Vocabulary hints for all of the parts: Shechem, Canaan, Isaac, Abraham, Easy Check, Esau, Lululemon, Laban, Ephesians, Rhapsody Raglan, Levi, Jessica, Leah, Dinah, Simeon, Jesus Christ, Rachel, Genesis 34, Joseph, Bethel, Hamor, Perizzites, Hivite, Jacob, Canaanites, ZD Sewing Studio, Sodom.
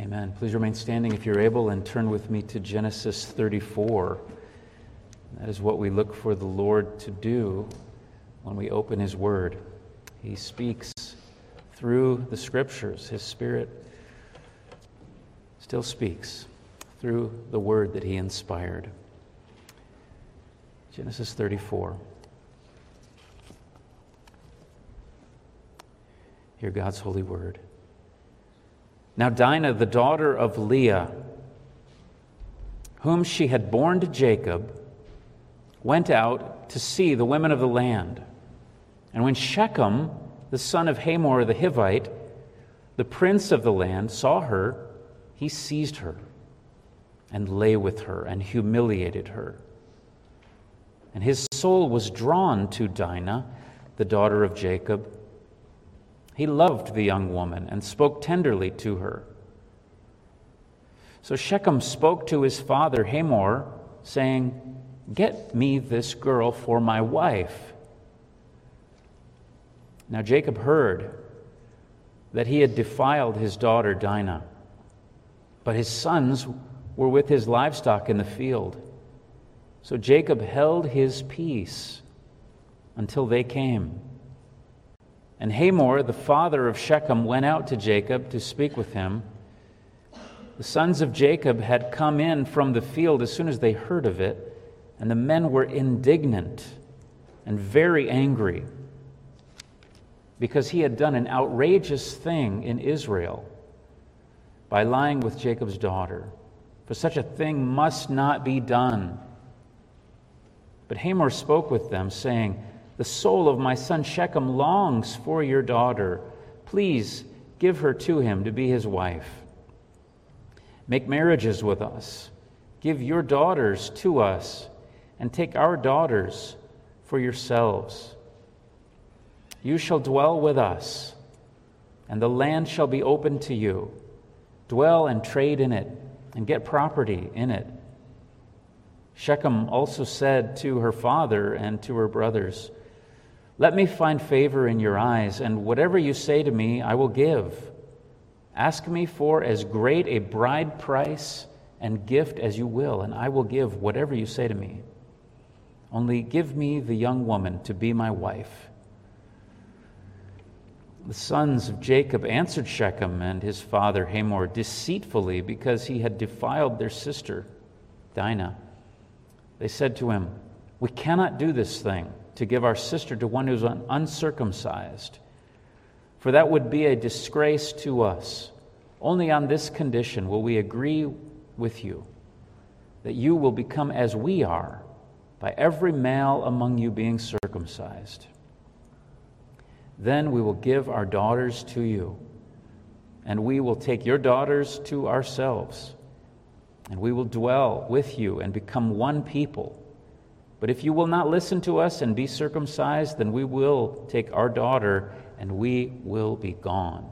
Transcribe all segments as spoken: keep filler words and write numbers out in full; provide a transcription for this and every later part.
Amen. Please remain standing if you're able and turn with me to Genesis thirty-four. That is what we look for the Lord to do when we open His Word. He speaks through the Scriptures. His Spirit still speaks through the Word that He inspired. Genesis thirty-four. Hear God's holy word. Now Dinah, the daughter of Leah, whom she had borne to Jacob, went out to see the women of the land. And when Shechem, the son of Hamor the Hivite, the prince of the land, saw her, he seized her and lay with her and humiliated her. And his soul was drawn to Dinah, the daughter of Jacob. He loved the young woman and spoke tenderly to her. So Shechem spoke to his father Hamor, saying, "Get me this girl for my wife." Now Jacob heard that he had defiled his daughter Dinah, but his sons were with his livestock in the field. So Jacob held his peace until they came. And Hamor, the father of Shechem, went out to Jacob to speak with him. The sons of Jacob had come in from the field as soon as they heard of it, and the men were indignant and very angry because he had done an outrageous thing in Israel by lying with Jacob's daughter. For such a thing must not be done. But Hamor spoke with them, saying, "The soul of my son Shechem longs for your daughter. Please give her to him to be his wife. Make marriages with us. Give your daughters to us, and take our daughters for yourselves. You shall dwell with us, and the land shall be open to you. Dwell and trade in it, and get property in it." Shechem also said to her father and to her brothers, "Let me find favor in your eyes, and whatever you say to me, I will give. Ask me for as great a bride price and gift as you will, and I will give whatever you say to me. Only give me the young woman to be my wife." The sons of Jacob answered Shechem and his father Hamor deceitfully because he had defiled their sister, Dinah. They said to him, "We cannot do this thing, to give our sister to one who is uncircumcised, for that would be a disgrace to us. Only on this condition will we agree with you, that you will become as we are, by every male among you being circumcised. Then we will give our daughters to you, and we will take your daughters to ourselves, and we will dwell with you and become one people. But if you will not listen to us and be circumcised, then we will take our daughter and we will be gone."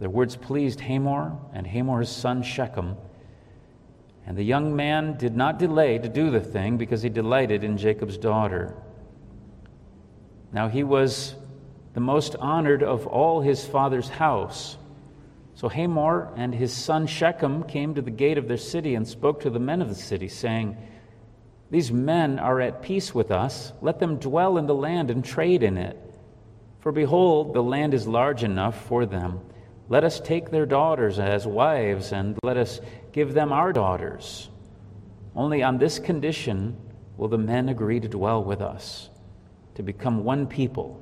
Their words pleased Hamor and Hamor's son Shechem. And the young man did not delay to do the thing because he delighted in Jacob's daughter. Now he was the most honored of all his father's house. So Hamor and his son Shechem came to the gate of their city and spoke to the men of the city, saying, "These men are at peace with us. Let them dwell in the land and trade in it. For behold, the land is large enough for them. Let us take their daughters as wives, and let us give them our daughters. Only on this condition will the men agree to dwell with us, to become one people,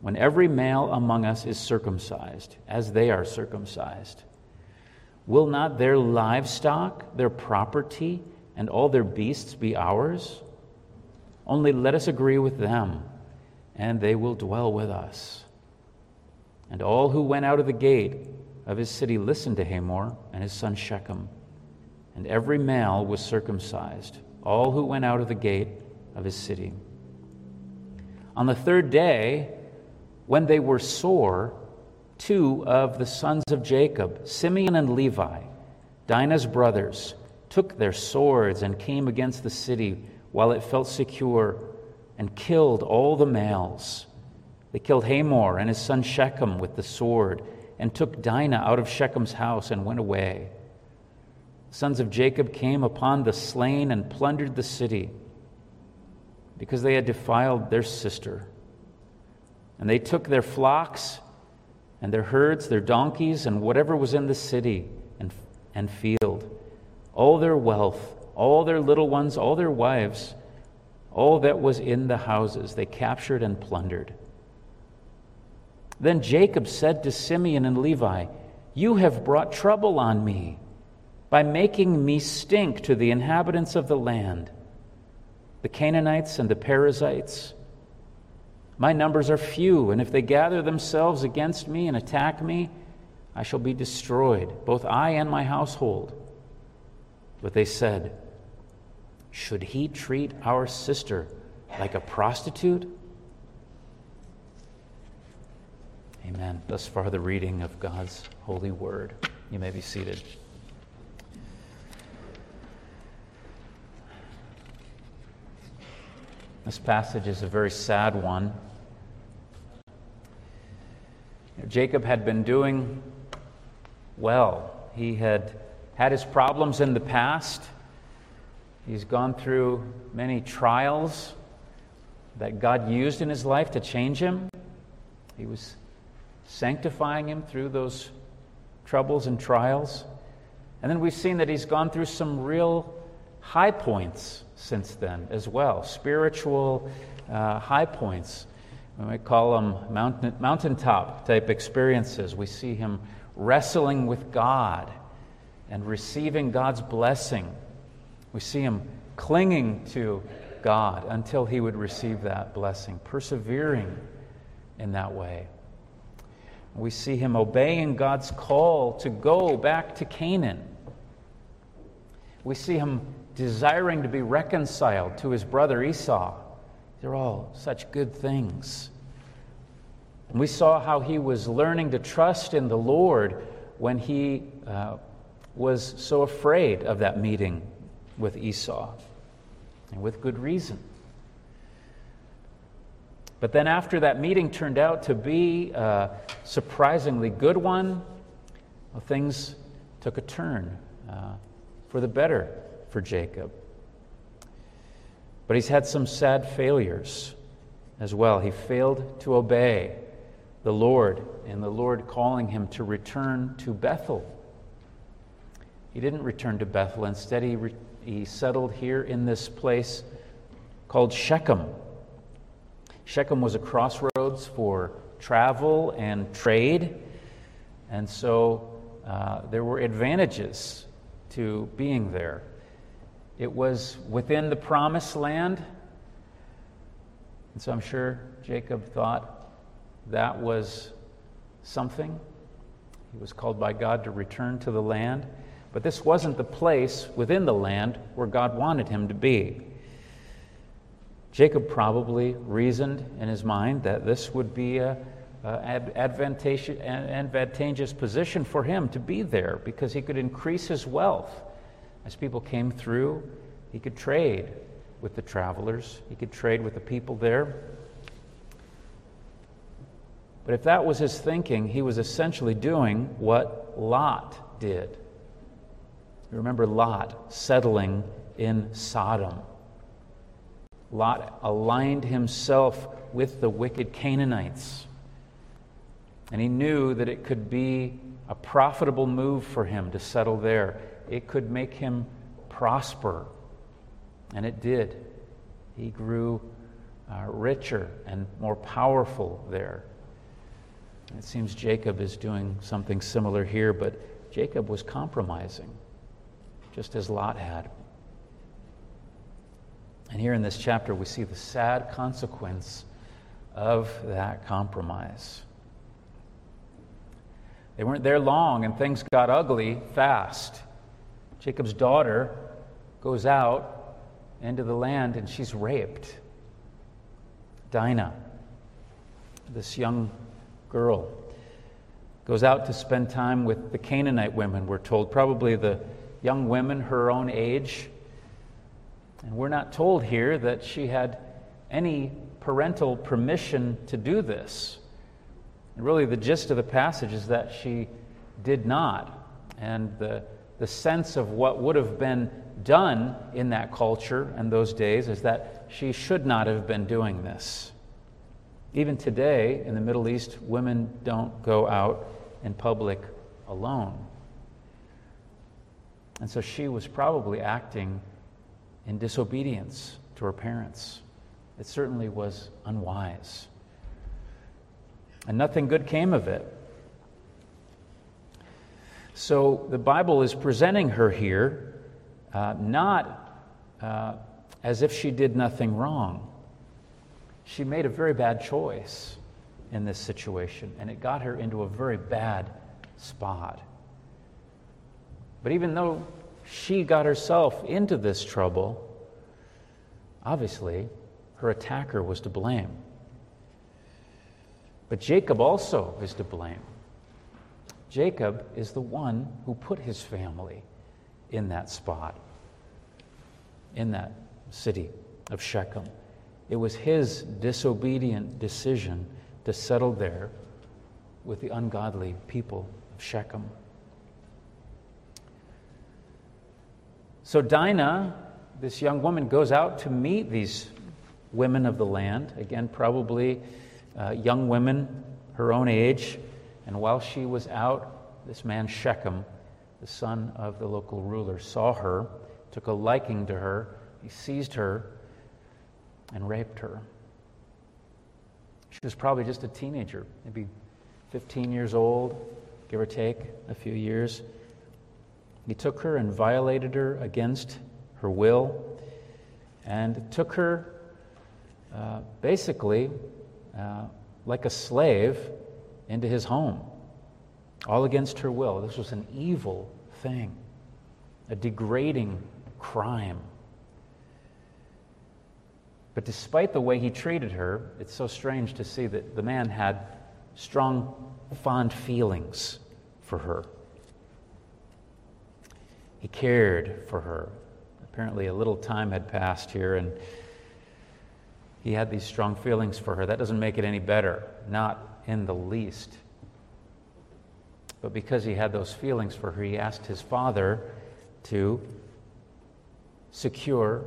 when every male among us is circumcised, as they are circumcised. Will not their livestock, their property, and all their beasts be ours? Only let us agree with them, and they will dwell with us." And all who went out of the gate of his city listened to Hamor and his son Shechem, and every male was circumcised, all who went out of the gate of his city. On the third day, when they were sore, two of the sons of Jacob, Simeon and Levi, Dinah's brothers, took their swords and came against the city while it felt secure, and killed all the males. They killed Hamor and his son Shechem with the sword, and took Dinah out of Shechem's house and went away. The sons of Jacob came upon the slain and plundered the city because they had defiled their sister. And they took their flocks and their herds, their donkeys, and whatever was in the city and, and field, all their wealth, all their little ones, all their wives, all that was in the houses, they captured and plundered. Then Jacob said to Simeon and Levi, "You have brought trouble on me by making me stink to the inhabitants of the land, the Canaanites and the Perizzites. My numbers are few, and if they gather themselves against me and attack me, I shall be destroyed, both I and my household." But they said, "Should he treat our sister like a prostitute?" Amen. Thus far, the reading of God's holy word. You may be seated. This passage is a very sad one. Jacob had been doing well. He had had his problems in the past. He's gone through many trials that God used in his life to change him. He was sanctifying him through those troubles and trials. And then we've seen that he's gone through some real high points since then as well, spiritual uh, high points. We might call them mountain, mountaintop type experiences. We see him wrestling with God and receiving God's blessing. We see him clinging to God until he would receive that blessing, persevering in that way. We see him obeying God's call to go back to Canaan. We see him desiring to be reconciled to his brother Esau. They're all such good things. And we saw how he was learning to trust in the Lord when he uh, was so afraid of that meeting with Esau, and with good reason. But then after that meeting turned out to be a surprisingly good one, well, things took a turn uh, for the better for Jacob. But he's had some sad failures as well. He failed to obey the Lord, and the Lord calling him to return to Bethel. He didn't return to Bethel. Instead, he, re- he settled here in this place called Shechem. Shechem was a crossroads for travel and trade, and so uh, there were advantages to being there. It was within the promised land, and so I'm sure Jacob thought that was something. He was called by God to return to the land, but this wasn't the place within the land where God wanted him to be. Jacob probably reasoned in his mind that this would be an advantageous position for him to be there because he could increase his wealth. As people came through, he could trade with the travelers. He could trade with the people there. But if that was his thinking, he was essentially doing what Lot did. You remember Lot settling in Sodom. Lot aligned himself with the wicked Canaanites. And he knew that it could be a profitable move for him to settle there. It could make him prosper. And it did. He grew uh, richer and more powerful there. And it seems Jacob is doing something similar here, but Jacob was compromising, just as Lot had. And here in this chapter, we see the sad consequence of that compromise. They weren't there long, and things got ugly fast. Jacob's daughter goes out into the land, and she's raped. Dinah, this young girl, goes out to spend time with the Canaanite women, we're told, probably the young women her own age. And we're not told here that she had any parental permission to do this. And really the gist of the passage is that she did not. And the, the sense of what would have been done in that culture and those days is that she should not have been doing this. Even today, in the Middle East, women don't go out in public alone. And so she was probably acting in disobedience to her parents. It certainly was unwise. And nothing good came of it. So the Bible is presenting her here uh, not uh, as if she did nothing wrong. She made a very bad choice in this situation, and it got her into a very bad spot. But even though she got herself into this trouble, obviously her attacker was to blame. But Jacob also is to blame. Jacob is the one who put his family in that spot, in that city of Shechem. It was his disobedient decision to settle there with the ungodly people of Shechem. So Dinah, this young woman, goes out to meet these women of the land, again, probably uh, young women her own age, and while she was out, this man Shechem, the son of the local ruler, saw her, took a liking to her, he seized her, and raped her. She was probably just a teenager, maybe fifteen years old, give or take a few years. He took her and violated her against her will and took her uh, basically uh, like a slave into his home, all against her will. This was an evil thing, a degrading crime. But despite the way he treated her, it's so strange to see that the man had strong, fond feelings for her. He cared for her. Apparently a little time had passed here, and he had these strong feelings for her. That doesn't make it any better, not in the least. But because he had those feelings for her, he asked his father to secure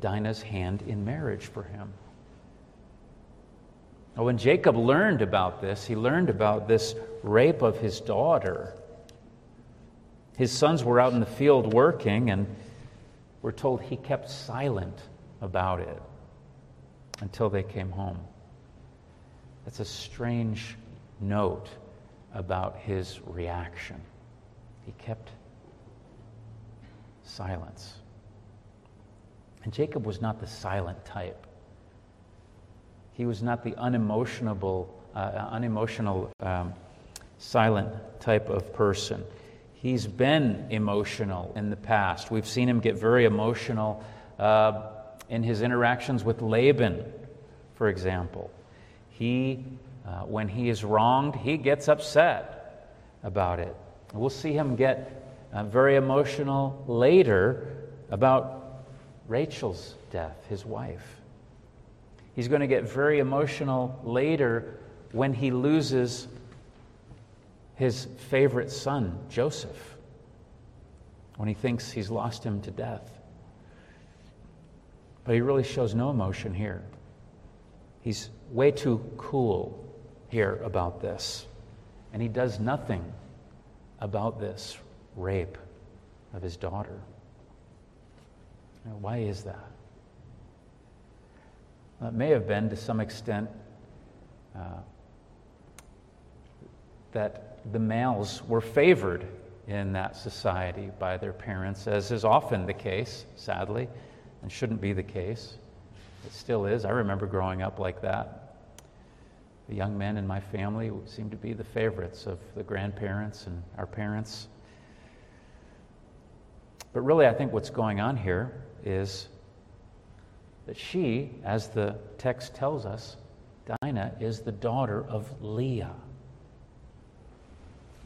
Dinah's hand in marriage for him. Now, when Jacob learned about this, he learned about this rape of his daughter. His sons were out in the field working, and we're told he kept silent about it until they came home. That's a strange note about his reaction. He kept silence. And Jacob was not the silent type. He was not the unemotional, uh, unemotional, um, silent type of person. He's been emotional in the past. We've seen him get very emotional uh, in his interactions with Laban, for example. He, uh, when he is wronged, he gets upset about it. We'll see him get uh, very emotional later about Rachel's death, his wife. He's going to get very emotional later when he loses his favorite son, Joseph, when he thinks he's lost him to death. But he really shows no emotion here. He's way too cool here about this. And he does nothing about this rape of his daughter. Now, why is that? Well, it may have been to some extent uh, that the males were favored in that society by their parents, as is often the case, sadly, and shouldn't be the case. It still is. I remember growing up like that. The young men in my family seemed to be the favorites of the grandparents and our parents. But really, I think what's going on here is that she, as the text tells us, Dinah is the daughter of Leah.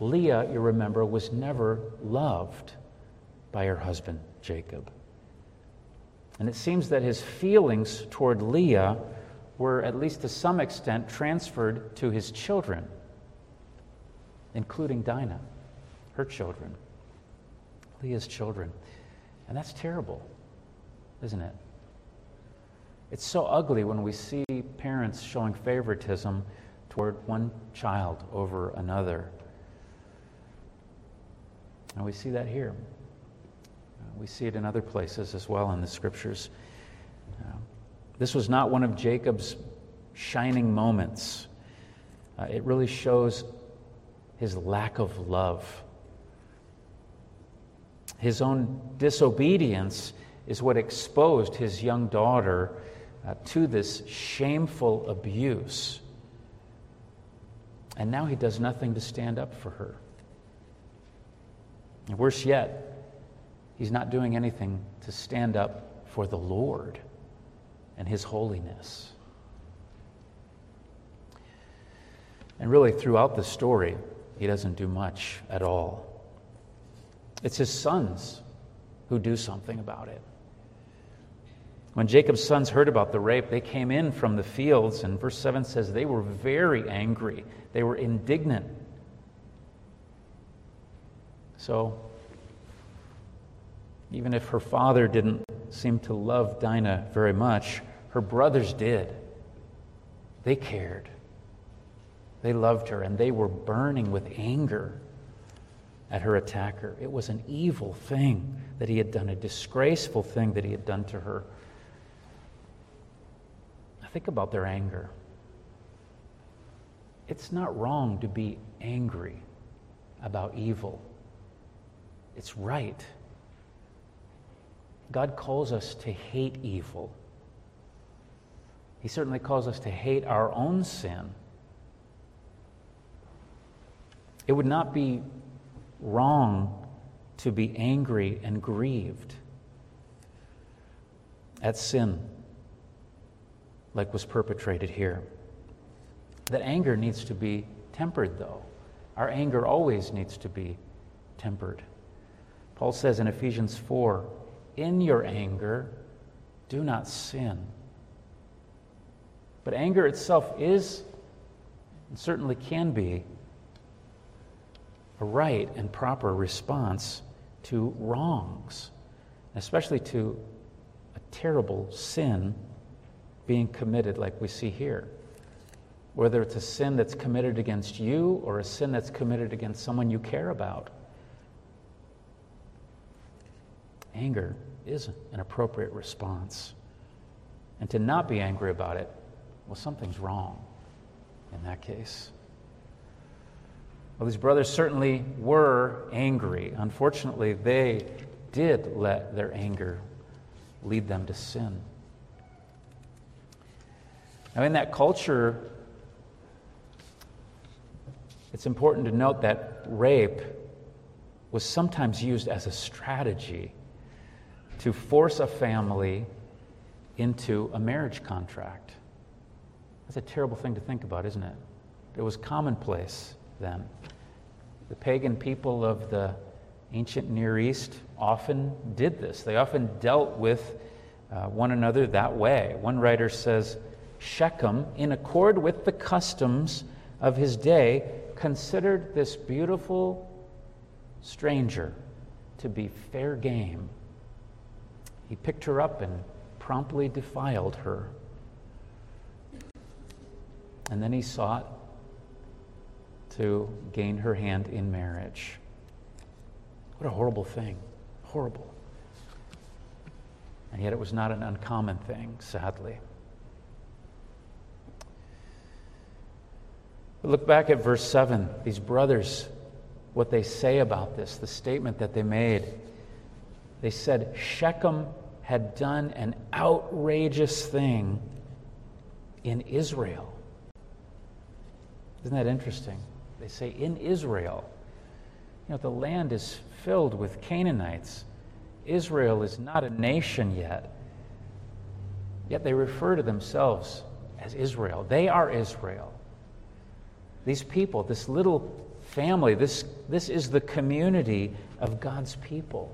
Leah, you remember, was never loved by her husband, Jacob. And it seems that his feelings toward Leah were, at least to some extent, transferred to his children, including Dinah, her children, Leah's children. And that's terrible, isn't it? It's so ugly when we see parents showing favoritism toward one child over another. And we see that here. We see it in other places as well in the scriptures. Uh, this was not one of Jacob's shining moments. Uh, it really shows his lack of love. His own disobedience is what exposed his young daughter uh, to this shameful abuse. And now he does nothing to stand up for her. And worse yet, he's not doing anything to stand up for the Lord and his holiness. And really, throughout the story, he doesn't do much at all. It's his sons who do something about it. When Jacob's sons heard about the rape, they came in from the fields, and verse seven says they were very angry. They were indignant. So, even if her father didn't seem to love Dinah very much, her brothers did. They cared. They loved her, and they were burning with anger at her attacker. It was an evil thing that he had done, a disgraceful thing that he had done to her. Now think about their anger. It's not wrong to be angry about evil. It's right. God calls us to hate evil. He certainly calls us to hate our own sin. It would not be wrong to be angry and grieved at sin like was perpetrated here. That anger needs to be tempered, though. Our anger always needs to be tempered. Paul says in Ephesians four, "In your anger, do not sin." But anger itself is, and certainly can be, a right and proper response to wrongs, especially to a terrible sin being committed like we see here. Whether it's a sin that's committed against you or a sin that's committed against someone you care about. Anger is an appropriate response. And to not be angry about it, well, something's wrong in that case. Well, these brothers certainly were angry. Unfortunately, they did let their anger lead them to sin. Now, in that culture, it's important to note that rape was sometimes used as a strategy to force a family into a marriage contract. That's a terrible thing to think about, isn't it? It was commonplace then. The pagan people of the ancient Near East often did this. They often dealt with uh, one another that way. One writer says, Shechem, in accord with the customs of his day, considered this beautiful stranger to be fair game. He picked her up and promptly defiled her. And then he sought to gain her hand in marriage. What a horrible thing. Horrible. And yet it was not an uncommon thing, sadly. But look back at verse seven. These brothers, what they say about this, the statement that they made. They said, Shechem had done an outrageous thing in Israel. Isn't that interesting? They say, in Israel. You know, the land is filled with Canaanites. Israel is not a nation yet. Yet they refer to themselves as Israel. They are Israel. These people, this little family, this, this is the community of God's people.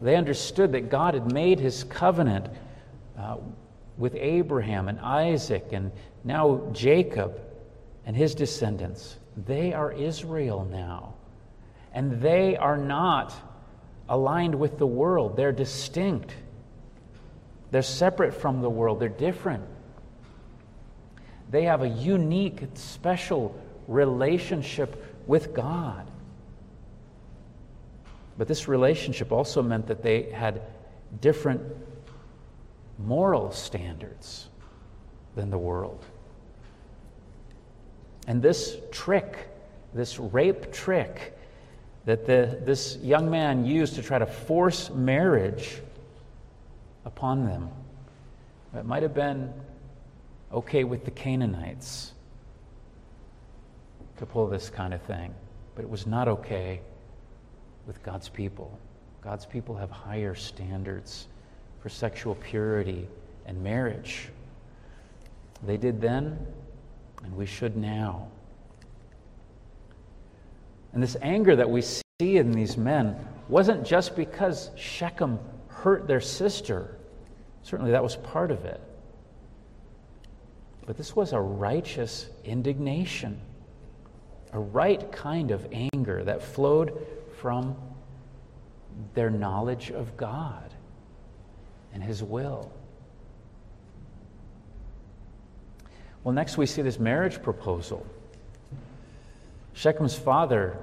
They understood that God had made his covenant uh, with Abraham and Isaac and now Jacob and his descendants. they are Israel now. And they are not aligned with the world. They're distinct. They're separate from the world. They're different. They have a unique, special relationship with God. But this relationship also meant that they had different moral standards than the world. And this trick, this rape trick that the, this young man used to try to force marriage upon them, it might have been okay with the Canaanites to pull this kind of thing, but it was not okay with God's people. God's people have higher standards for sexual purity and marriage. They did then, and we should now. And this anger that we see in these men wasn't just because Shechem hurt their sister. Certainly that was part of it. But this was a righteous indignation, a right kind of anger that flowed from their knowledge of God and His will. Well, next we see this marriage proposal. Shechem's father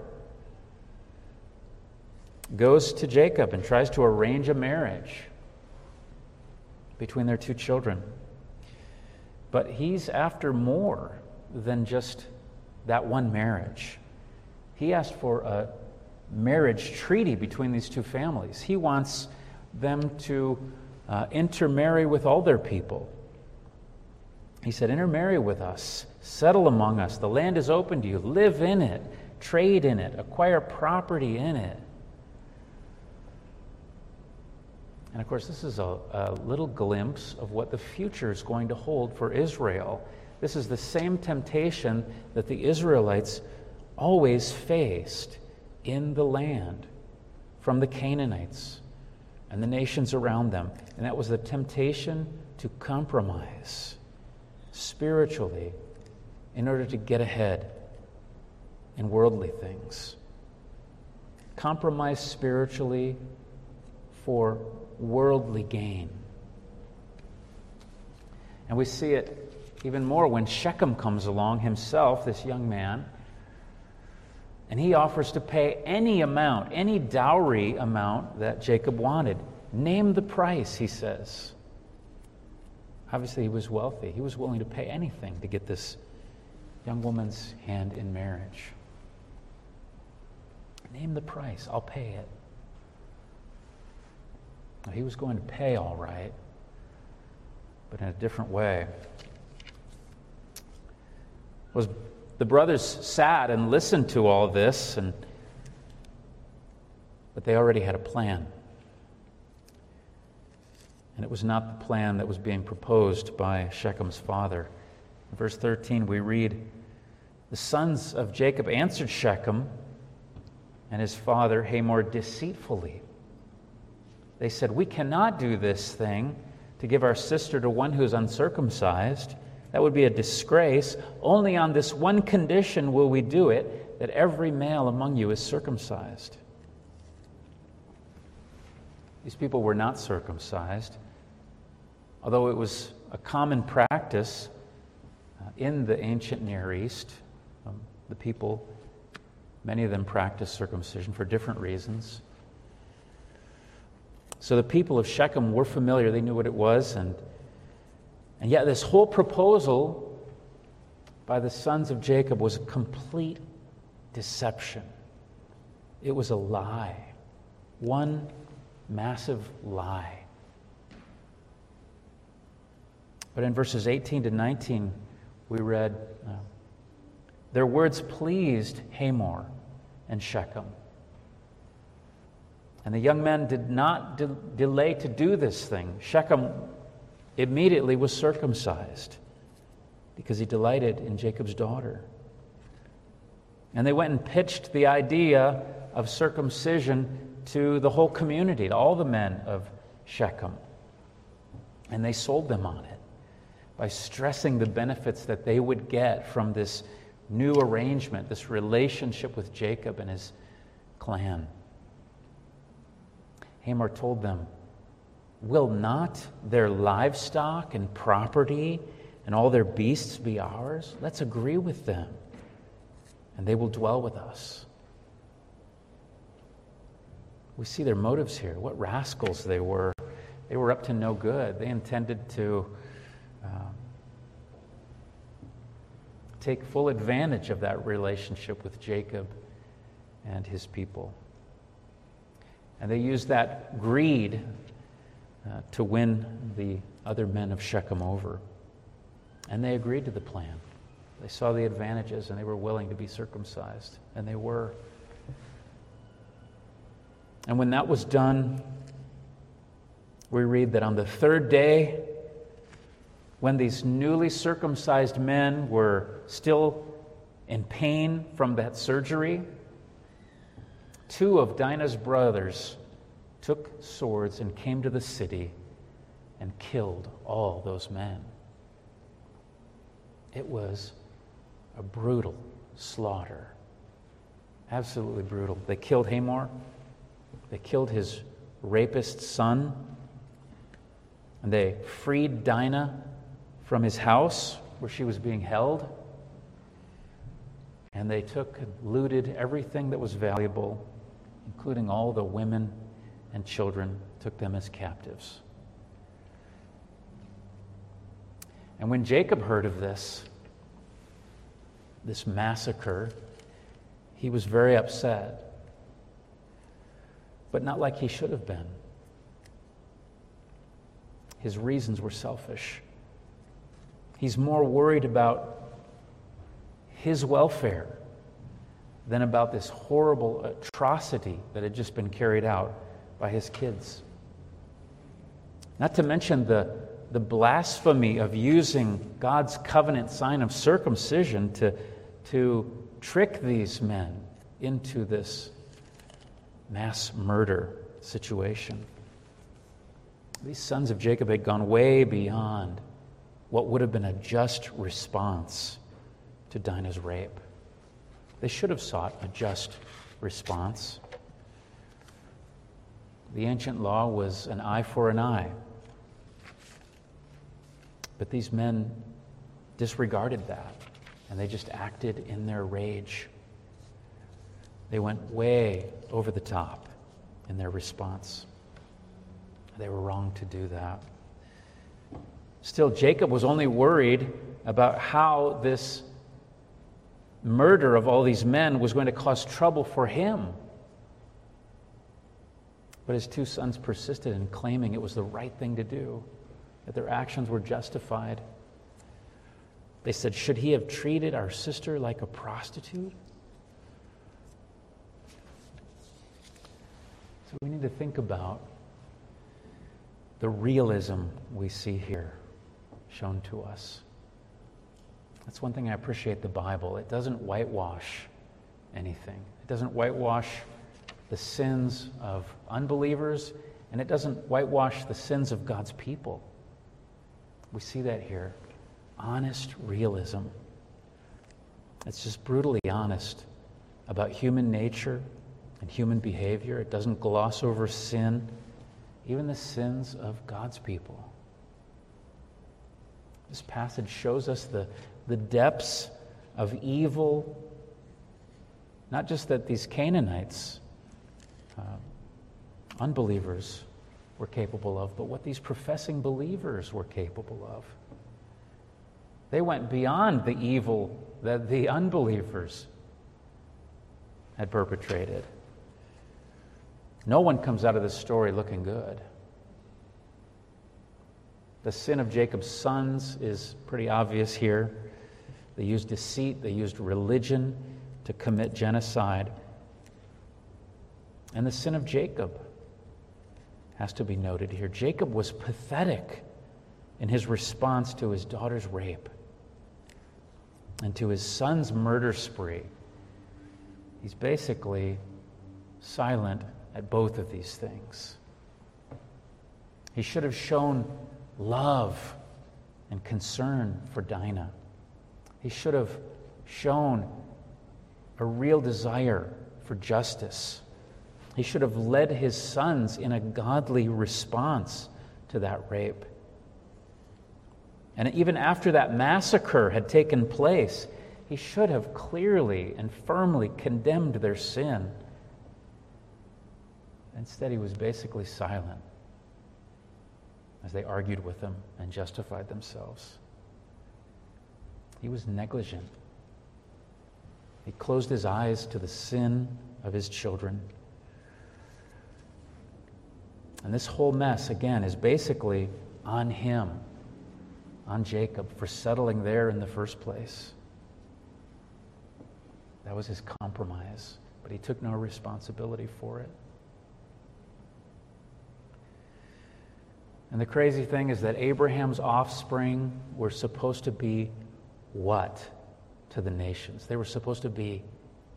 goes to Jacob and tries to arrange a marriage between their two children. But he's after more than just that one marriage. He asked for a marriage treaty between these two families. He wants them to uh, intermarry with all their people. He said, intermarry with us, settle among us, the land is open to you, live in it, trade in it, acquire property in it. And of course, this is a, a little glimpse of what the future is going to hold for Israel. This is the same temptation that the Israelites always faced in the land from the Canaanites and the nations around them. And that was the temptation to compromise spiritually in order to get ahead in worldly things. Compromise spiritually for worldly gain. And we see it even more when Shechem comes along himself, this young man, and he offers to pay any amount, any dowry amount that Jacob wanted. Name the price, he says. Obviously, he was wealthy. He was willing to pay anything to get this young woman's hand in marriage. Name the price. I'll pay it. Now, he was going to pay all right, but in a different way. Was the brothers sat and listened to all this, and but they already had a plan. And it was not the plan that was being proposed by Shechem's father. In verse thirteen, we read, the sons of Jacob answered Shechem and his father Hamor deceitfully. They said, we cannot do this thing to give our sister to one who is uncircumcised. That would be a disgrace. Only on this one condition will we do it, that every male among you is circumcised. These people were not circumcised. Although it was a common practice in the ancient Near East, um, the people, many of them practiced circumcision for different reasons. So the people of Shechem were familiar, they knew what it was, and, and yet this whole proposal by the sons of Jacob was a complete deception. It was a lie, one massive lie. But in verses eighteen to nineteen, we read, uh, their words pleased Hamor and Shechem. And the young men did not de- delay to do this thing. Shechem immediately was circumcised because he delighted in Jacob's daughter. And they went and pitched the idea of circumcision to the whole community, to all the men of Shechem. And they sold them on it by stressing the benefits that they would get from this new arrangement, this relationship with Jacob and his clan. Hamor told them, will not their livestock and property and all their beasts be ours? Let's agree with them, and they will dwell with us. We see their motives here. What rascals they were. They were up to no good. They intended to um, take full advantage of that relationship with Jacob and his people. And they used that greed uh, to win the other men of Shechem over. And they agreed to the plan. They saw the advantages and they were willing to be circumcised. And they were. And when that was done, we read that on the third day, when these newly circumcised men were still in pain from that surgery, two of Dinah's brothers took swords and came to the city and killed all those men. It was a brutal slaughter. Absolutely brutal. They killed Hamor. They killed his rapist son. And they freed Dinah from his house where she was being held. And they took and looted everything that was valuable, including all the women and children, took them as captives. And when Jacob heard of this, this massacre, he was very upset. But not like he should have been. His reasons were selfish. He's more worried about his welfare than about this horrible atrocity that had just been carried out by his kids. Not to mention the, the blasphemy of using God's covenant sign of circumcision to, to trick these men into this mass murder situation. These sons of Jacob had gone way beyond what would have been a just response to Dinah's rape. They should have sought a just response. The ancient law was an eye for an eye. But these men disregarded that, and they just acted in their rage. They went way over the top in their response. They were wrong to do that. Still, Jacob was only worried about how this murder of all these men was going to cause trouble for him. But his two sons persisted in claiming it was the right thing to do, that their actions were justified. They said, should he have treated our sister like a prostitute? So we need to think about the realism we see here shown to us. That's one thing I appreciate the Bible. It doesn't whitewash anything. It doesn't whitewash the sins of unbelievers, and it doesn't whitewash the sins of God's people. We see that here. Honest realism. It's just brutally honest about human nature and human behavior. It doesn't gloss over sin, even the sins of God's people. This passage shows us the, the depths of evil, not just that these Canaanites, uh, unbelievers, were capable of, but what these professing believers were capable of. They went beyond the evil that the unbelievers had perpetrated. No one comes out of this story looking good. The sin of Jacob's sons is pretty obvious here. They used deceit, they used religion to commit genocide. And the sin of Jacob has to be noted here. Jacob was pathetic in his response to his daughter's rape and to his son's murder spree. He's basically silent at both of these things. He should have shown love and concern for Dinah. He should have shown a real desire for justice. He should have led his sons in a godly response to that rape. And even after that massacre had taken place, he should have clearly and firmly condemned their sin. Instead, he was basically silent as they argued with him and justified themselves. He was negligent. He closed his eyes to the sin of his children. And this whole mess, again, is basically on him, on Jacob, for settling there in the first place. That was his compromise, but he took no responsibility for it. And the crazy thing is that Abraham's offspring were supposed to be what to the nations? They were supposed to be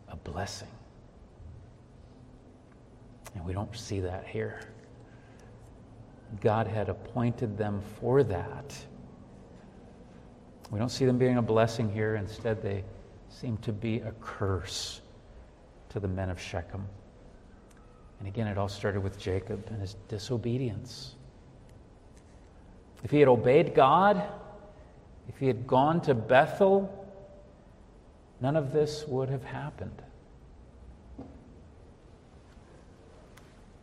a blessing. And we don't see that here. God had appointed them for that. We don't see them being a blessing here. Instead, they seem to be a curse to the men of Shechem. And again, it all started with Jacob and his disobedience. If he had obeyed God, if he had gone to Bethel, none of this would have happened.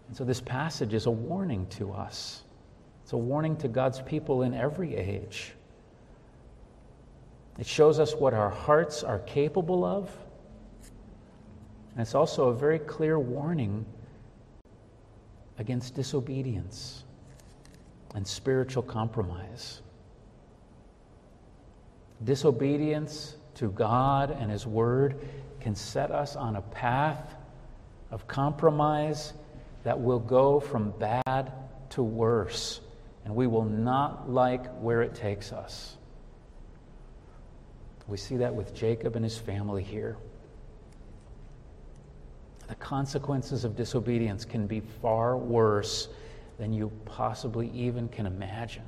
And so this passage is a warning to us. It's a warning to God's people in every age. It shows us what our hearts are capable of. And it's also a very clear warning against disobedience and spiritual compromise. Disobedience to God and His Word can set us on a path of compromise that will go from bad to worse, and we will not like where it takes us. We see that with Jacob and his family here. The consequences of disobedience can be far worse than you possibly even can imagine.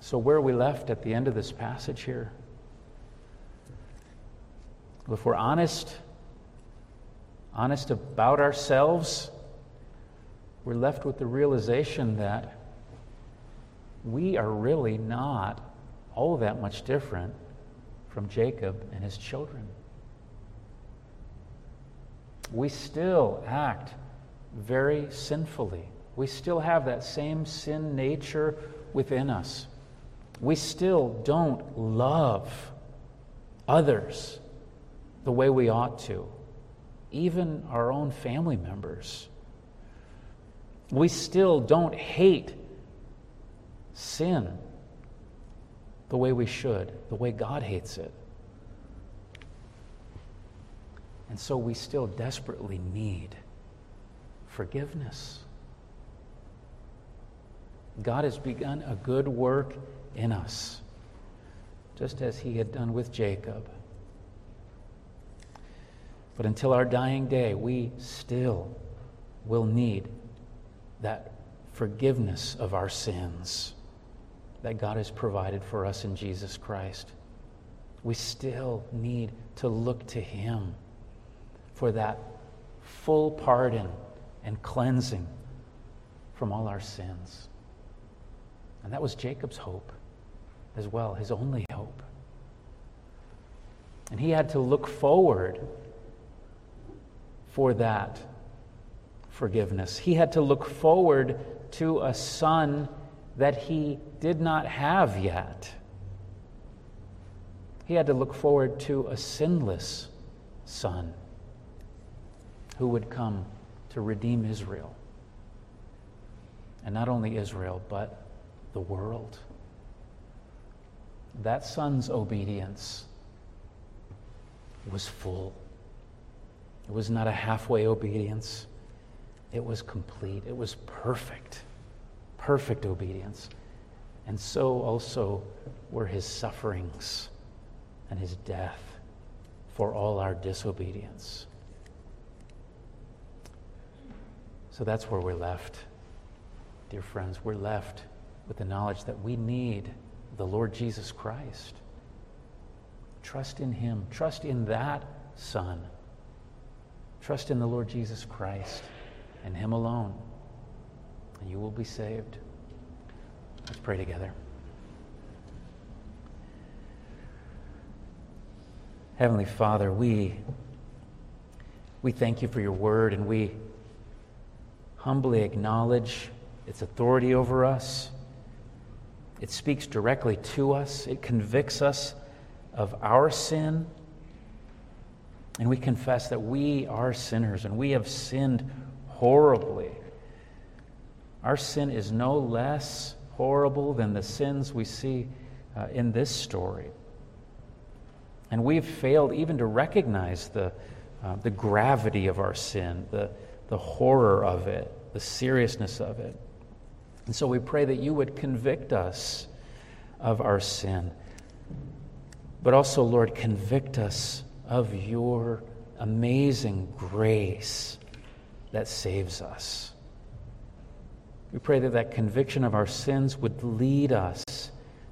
So where are we left at the end of this passage here? Well, if we're honest, honest about ourselves, we're left with the realization that we are really not all that much different from Jacob and his children. We still act very sinfully. We still have that same sin nature within us. We still don't love others the way we ought to, even our own family members. We still don't hate sin the way we should, the way God hates it. And so we still desperately need forgiveness. God has begun a good work in us, just as He had done with Jacob. But until our dying day, we still will need that forgiveness of our sins that God has provided for us in Jesus Christ. We still need to look to Him for that full pardon and cleansing from all our sins. And that was Jacob's hope as well, his only hope. And he had to look forward for that forgiveness. He had to look forward to a son that he did not have yet. He had to look forward to a sinless son who would come to redeem Israel. And not only Israel, but the world. That son's obedience was full. It was not a halfway obedience. It was complete. It was perfect. Perfect obedience. And so also were his sufferings and his death for all our disobedience. So that's where we're left. Dear friends, we're left with the knowledge that we need the Lord Jesus Christ. Trust in him. Trust in that Son. Trust in the Lord Jesus Christ and him alone, and you will be saved. Let's pray together. Heavenly Father, we, we thank you for your word, and we humbly acknowledge its authority over us. It speaks directly to us. It convicts us of our sin. And we confess that we are sinners and we have sinned horribly. Our sin is no less horrible than the sins we see uh, in this story. And we've failed even to recognize the, uh, the gravity of our sin, the, the horror of it, the seriousness of it. And so we pray that you would convict us of our sin. But also, Lord, convict us of your amazing grace that saves us. We pray that that conviction of our sins would lead us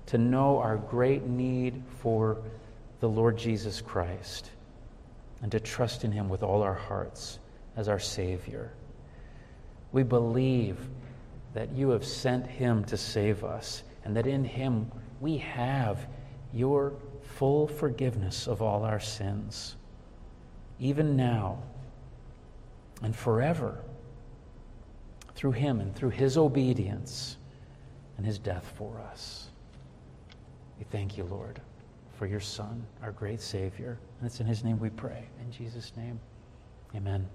to know our great need for the Lord Jesus Christ and to trust in him with all our hearts as our Savior. We believe that you have sent him to save us, and that in him we have your full forgiveness of all our sins, even now and forever, through him and through his obedience and his death for us. We thank you, Lord, for your Son, our great Savior. And it's in his name we pray. In Jesus' name, amen.